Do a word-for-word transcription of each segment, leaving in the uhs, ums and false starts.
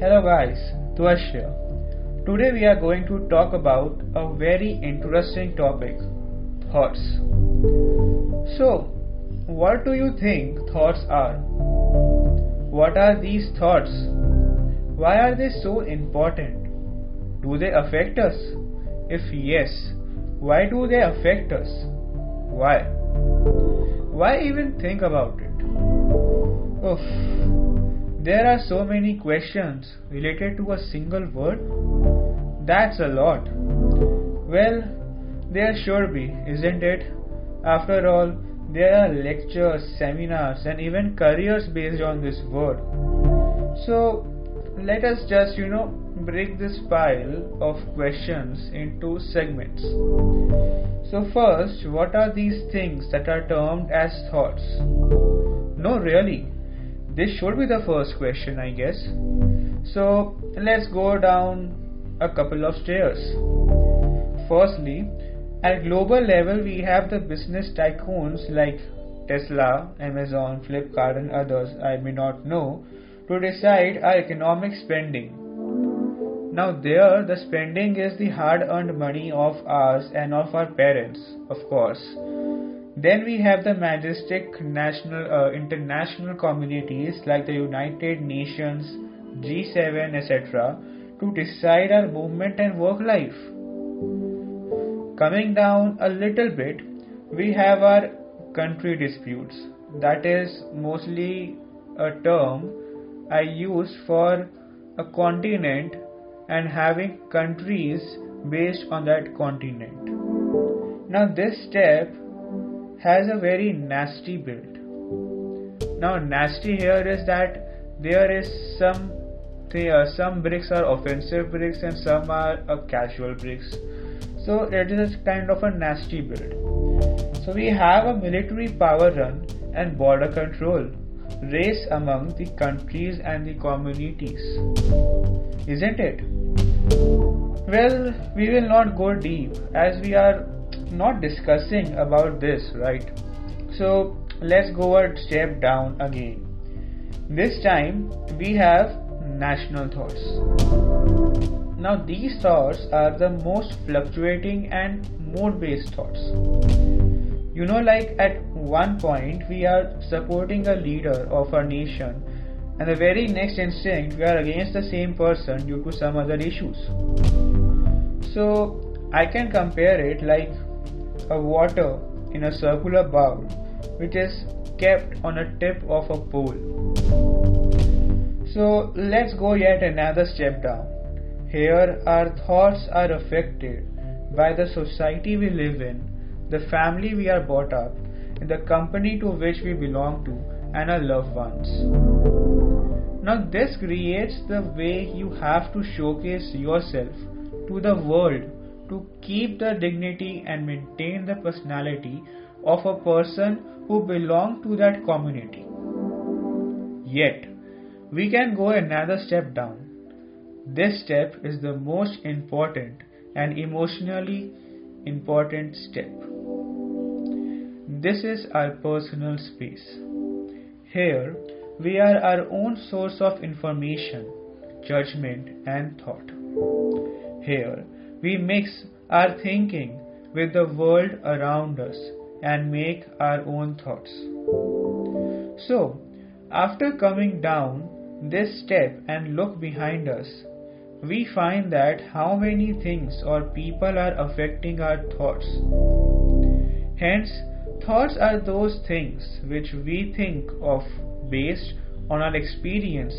Hello guys, Dwash here. Today we are going to talk about a very interesting topic, thoughts. So, what do you think thoughts are? What are these thoughts? Why are they so important? Do they affect us? If yes, why do they affect us? Why? Why even think about it? Oof. There are so many questions related to a single word. That's a lot. Well, there sure be, isn't it? After all, there are lectures, seminars, and even careers based on this word. So, let us just, you know, break this pile of questions into segments. So first, what are these things that are termed as thoughts? No, really. This should be the first question, I guess. So, let's go down a couple of stairs. Firstly, at global level, we have the business tycoons like Tesla, Amazon, Flipkart and others I may not know to decide our economic spending. Now there, the spending is the hard-earned money of ours and of our parents, of course. Then we have the majestic national, uh, international communities like the United Nations, G seven, et cetera to decide our movement and work life. Coming down a little bit, we have our country disputes. That is mostly a term I use for a continent and having countries based on that continent. Now this step has a very nasty build. Now nasty here is that there is some uh, some bricks are offensive bricks and some are uh, casual bricks. So it is kind of a nasty build. So we have a military power run and border control, race among the countries and the communities. Isn't it? Well, we will not go deep as we are not discussing about this, right? So let's go a step down again. This time we have national thoughts. Now these thoughts are the most fluctuating and mood-based thoughts. You know, like at one point we are supporting a leader of our nation and the very next instant we are against the same person due to some other issues. So I can compare it like a water in a circular bowl which is kept on a tip of a pole. So let's go yet another step down. Here our thoughts are affected by the society we live in, the family we are brought up, the company to which we belong to and our loved ones. Now this creates the way you have to showcase yourself to the world to keep the dignity and maintain the personality of a person who belongs to that community. Yet, we can go another step down. This step is the most important and emotionally important step. This is our personal space. Here, we are our own source of information, judgment, and thought. Here, we mix our thinking with the world around us and make our own thoughts. So, after coming down this step and look behind us, we find that how many things or people are affecting our thoughts. Hence, thoughts are those things which we think of based on our experience,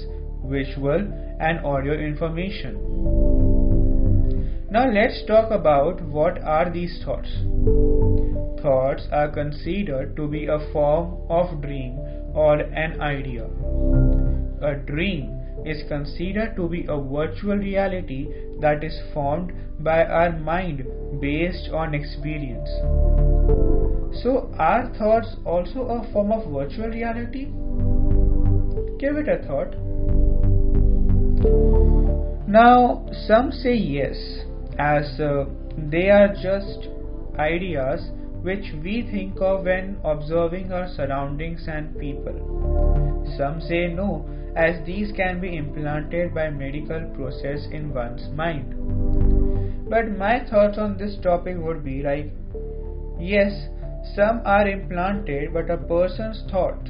visual and audio information. Now let's talk about what are these thoughts. Thoughts are considered to be a form of dream or an idea. A dream is considered to be a virtual reality that is formed by our mind based on experience. So are thoughts also a form of virtual reality? Give it a thought. Now some say yes, as uh, they are just ideas which we think of when observing our surroundings and people. Some say no, as these can be implanted by medical process in one's mind. But my thoughts on this topic would be like, yes, some are implanted, but a person's thoughts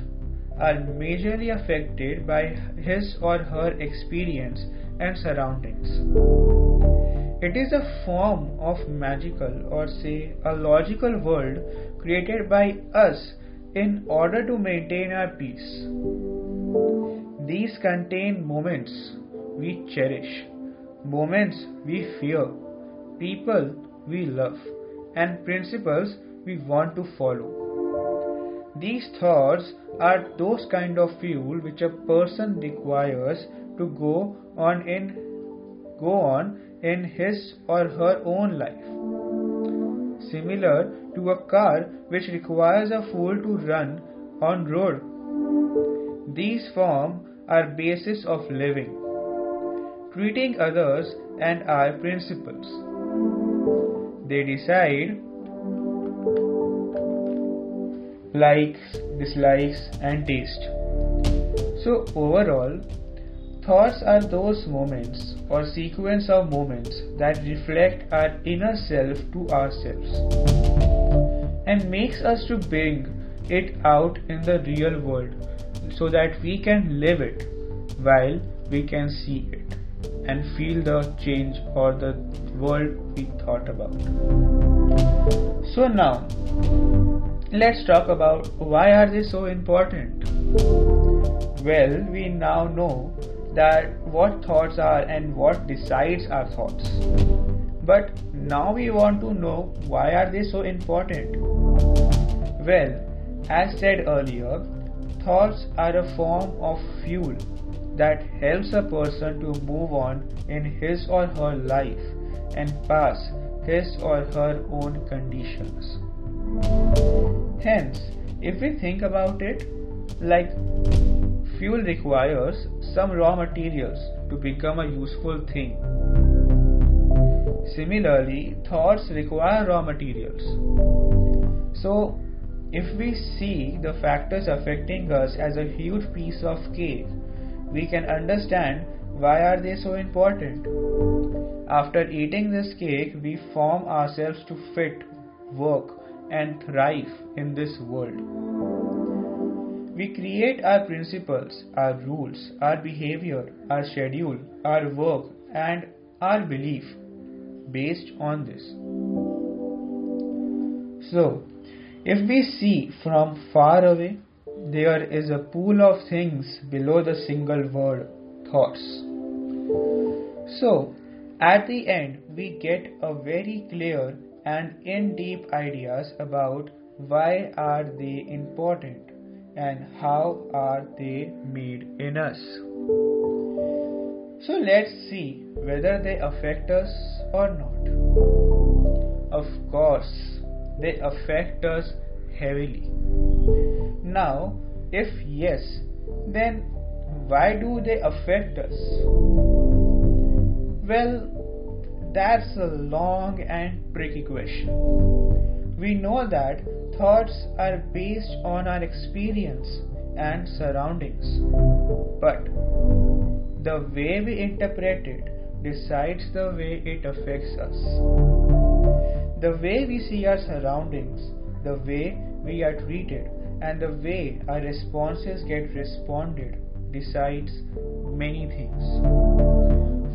are majorly affected by his or her experience and surroundings. It is a form of magical, or say a logical world created by us in order to maintain our peace. These contain moments we cherish, moments we fear, people we love, and principles we want to follow. These thoughts are those kind of fuel which a person requires to go on in go on in his or her own life. Similar to a car which requires a fuel to run on road. These forms are basis of living, treating others, and our principles. They decide likes, dislikes, and taste. So overall, thoughts are those moments or sequence of moments that reflect our inner self to ourselves and makes us to bring it out in the real world so that we can live it while we can see it and feel the change or the world we thought about. So now, let's talk about why are they so important. Well, we now know that what thoughts are and what decides our thoughts. But now we want to know why are they so important. Well, as said earlier, thoughts are a form of fuel that helps a person to move on in his or her life and pass his or her own conditions. Hence, if we think about it, like fuel requires some raw materials to become a useful thing. Similarly, thoughts require raw materials. So, if we see the factors affecting us as a huge piece of cake, we can understand why are they so important. After eating this cake, we form ourselves to fit, work, and thrive in this world. We create our principles, our rules, our behavior, our schedule, our work, and our belief based on this. So, if we see from far away, there is a pool of things below the single word, thoughts. So, at the end, we get a very clear and in-depth ideas about why are they important and how are they made in us. So let's see whether they affect us or not. Of course, they affect us heavily. Now, if yes, then why do they affect us? Well, that's a long and tricky question. We know that thoughts are based on our experience and surroundings, but the way we interpret it decides the way it affects us. The way we see our surroundings, the way we are treated, and the way our responses get responded decides many things.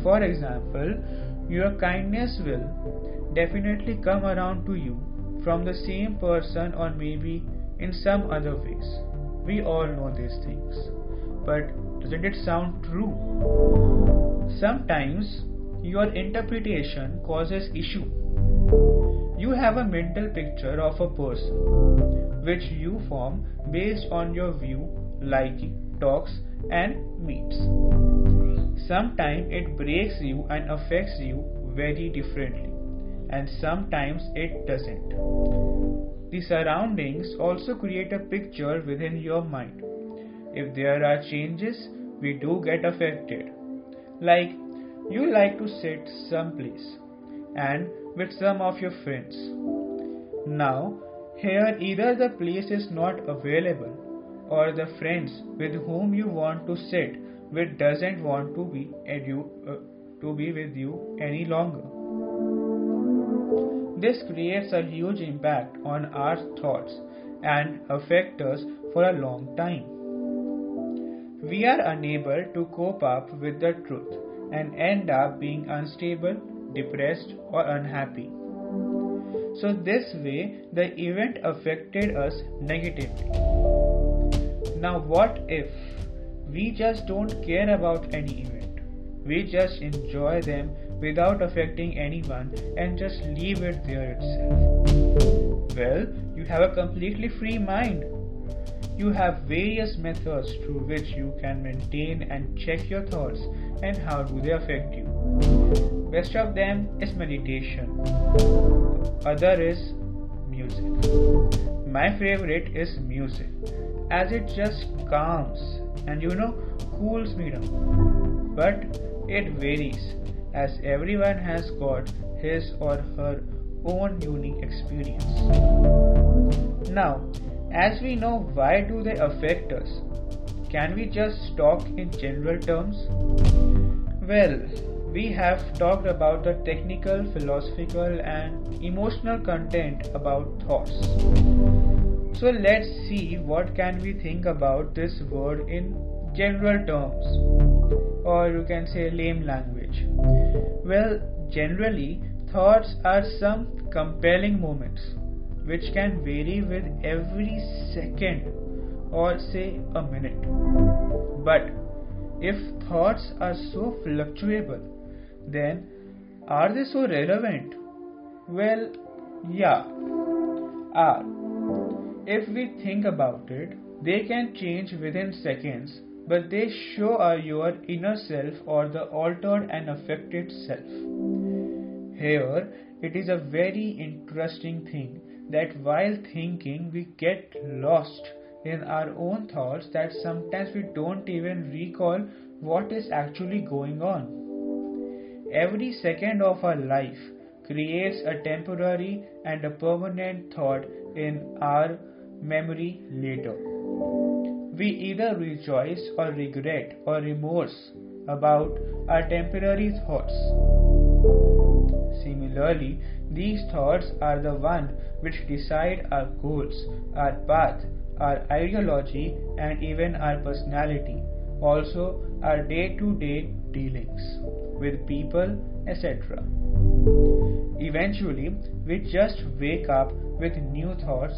For example, your kindness will definitely come around to you from the same person or maybe in some other ways. We all know these things. But doesn't it sound true? Sometimes your interpretation causes issue. You have a mental picture of a person which you form based on your view, liking, talks, and meets. Sometimes it breaks you and affects you very differently, and sometimes it doesn't. The surroundings also create a picture within your mind. If there are changes, we do get affected. Like, you like to sit someplace and with some of your friends. Now, here either the place is not available or the friends with whom you want to sit which doesn't want to be edu- uh, to be with you any longer. This creates a huge impact on our thoughts and affects us for a long time. We are unable to cope up with the truth and end up being unstable, depressed, or unhappy. So this way, the event affected us negatively. Now what if we just don't care about any event? We just enjoy them without affecting anyone and just leave it there itself. Well, you have a completely free mind. You have various methods through which you can maintain and check your thoughts and how do they affect you. Best of them is meditation. Other is music. My favorite is music, as it just calms and you know cools me down. But it varies, as everyone has got his or her own unique experience. Now, as we know, why do they affect us? Can we just talk in general terms? Well, we have talked about the technical, philosophical and emotional content about thoughts. So let's see what can we think about this word in general terms, or you can say lame language. Well, generally, thoughts are some compelling moments which can vary with every second or say a minute. But if thoughts are so fluctuable, then are they so relevant? Well, yeah, are. If we think about it, they can change within seconds, but they show your inner self or the altered and affected self. Here, it is a very interesting thing that while thinking, we get lost in our own thoughts that sometimes we don't even recall what is actually going on. Every second of our life creates a temporary and a permanent thought in our memory later. We either rejoice or regret or remorse about our temporary thoughts. Similarly, these thoughts are the one which decide our goals, our path, our ideology, and even our personality. Also, our day-to-day dealings with people, et cetera. Eventually, we just wake up with new thoughts,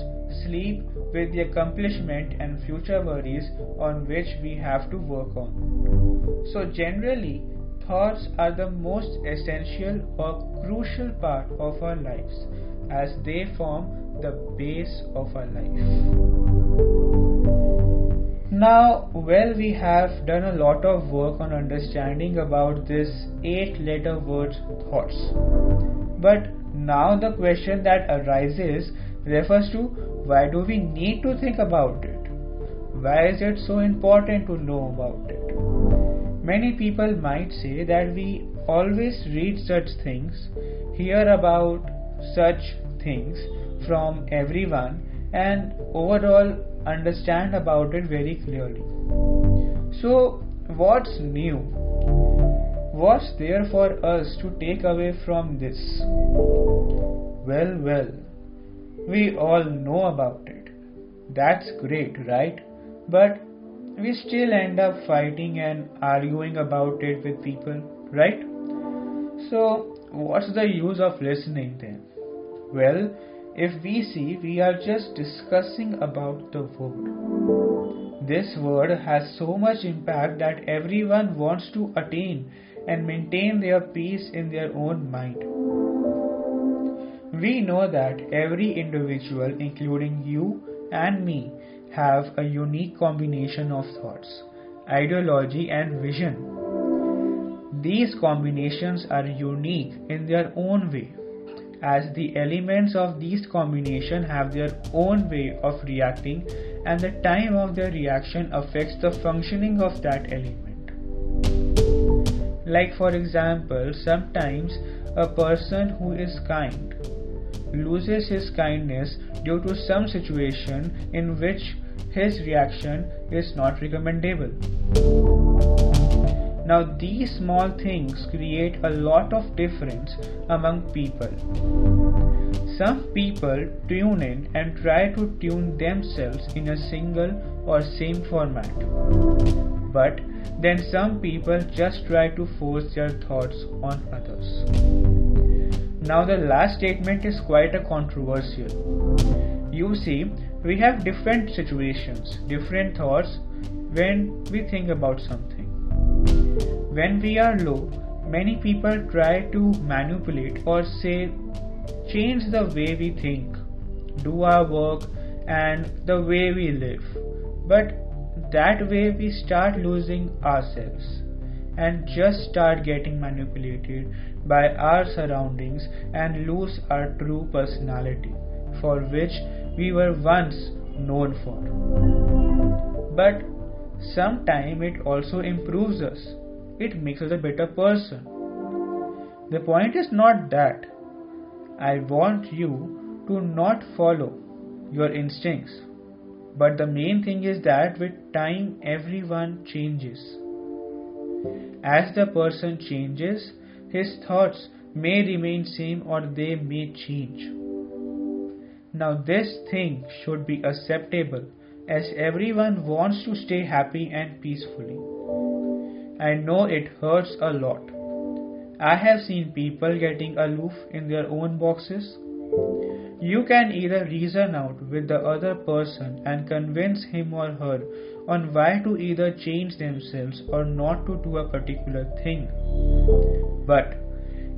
sleep with the accomplishment and future worries on which we have to work on. So generally, thoughts are the most essential or crucial part of our lives, as they form the base of our life. Now, well, we have done a lot of work on understanding about this eight-letter word thoughts. But now the question that arises refers to why do we need to think about it? Why is it so important to know about it? Many people might say that we always read such things, hear about such things from everyone, and overall understand about it very clearly. So, what's new? What's there for us to take away from this? Well, well, we all know about it. That's great, right? But we still end up fighting and arguing about it with people, right? So, what's the use of listening then? Well, if we see, we are just discussing about the word. This word has so much impact that everyone wants to attain and maintain their peace in their own mind. We know that every individual, including you and me, have a unique combination of thoughts, ideology and vision. These combinations are unique in their own way, as the elements of these combinations have their own way of reacting, and the time of their reaction affects the functioning of that element. Like for example, sometimes a person who is kind loses his kindness due to some situation in which his reaction is not recommendable. Now these small things create a lot of difference among people. Some people tune in and try to tune themselves in a single or same format. But then some people just try to force their thoughts on others. Now the last statement is quite a controversial. You see, we have different situations, different thoughts when we think about something. When we are low, many people try to manipulate or say change the way we think, do our work and the way we live. But that way we start losing ourselves and just start getting manipulated by our surroundings and lose our true personality for which we were once known for. But sometimes it also improves us. It makes us a better person. The point is not that. I want you to not follow your instincts. But the main thing is that with time everyone changes. As the person changes, his thoughts may remain same or they may change. Now this thing should be acceptable as everyone wants to stay happy and peacefully. I know it hurts a lot. I have seen people getting aloof in their own boxes. You can either reason out with the other person and convince him or her on why to either change themselves or not to do a particular thing. But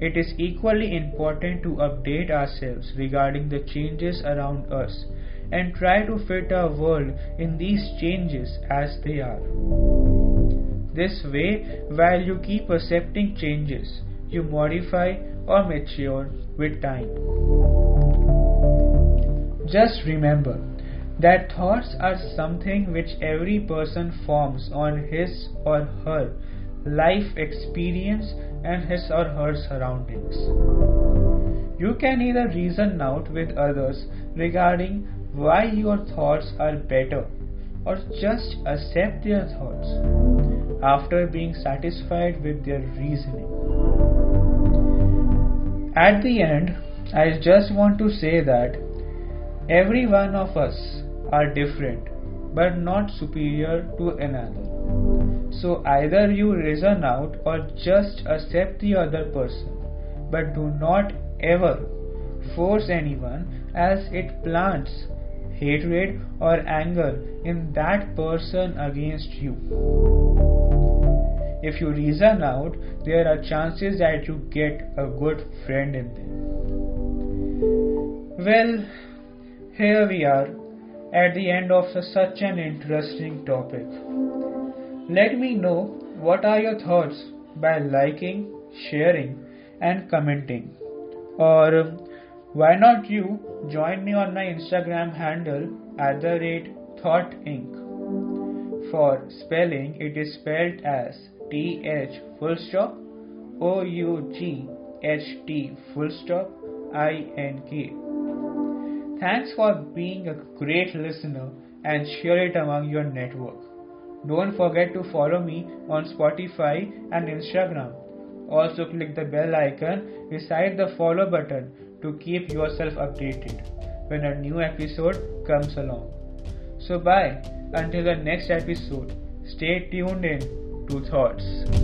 it is equally important to update ourselves regarding the changes around us and try to fit our world in these changes as they are. This way, while you keep accepting changes, you modify or mature with time. Just remember that thoughts are something which every person forms on his or her life experience and his or her surroundings. You can either reason out with others regarding why your thoughts are better or just accept their thoughts after being satisfied with their reasoning. At the end, I just want to say that every one of us are different but not superior to another. So either you reason out or just accept the other person, but do not ever force anyone as it plants hatred or anger in that person against you. If you reason out, there are chances that you get a good friend in them. Well, here we are at the end of such an interesting topic. Let me know what are your thoughts by liking, sharing and commenting. Or why not you join me on my Instagram handle at the rate Thought Inc. For spelling, it is spelled as T H full stop O U G H T full stop I N K. Thanks for being a great listener and share it among your network. Don't forget to follow me on Spotify and Instagram. Also click the bell icon beside the follow button to keep yourself updated when a new episode comes along. So bye, until the next episode, stay tuned in to Thoughts.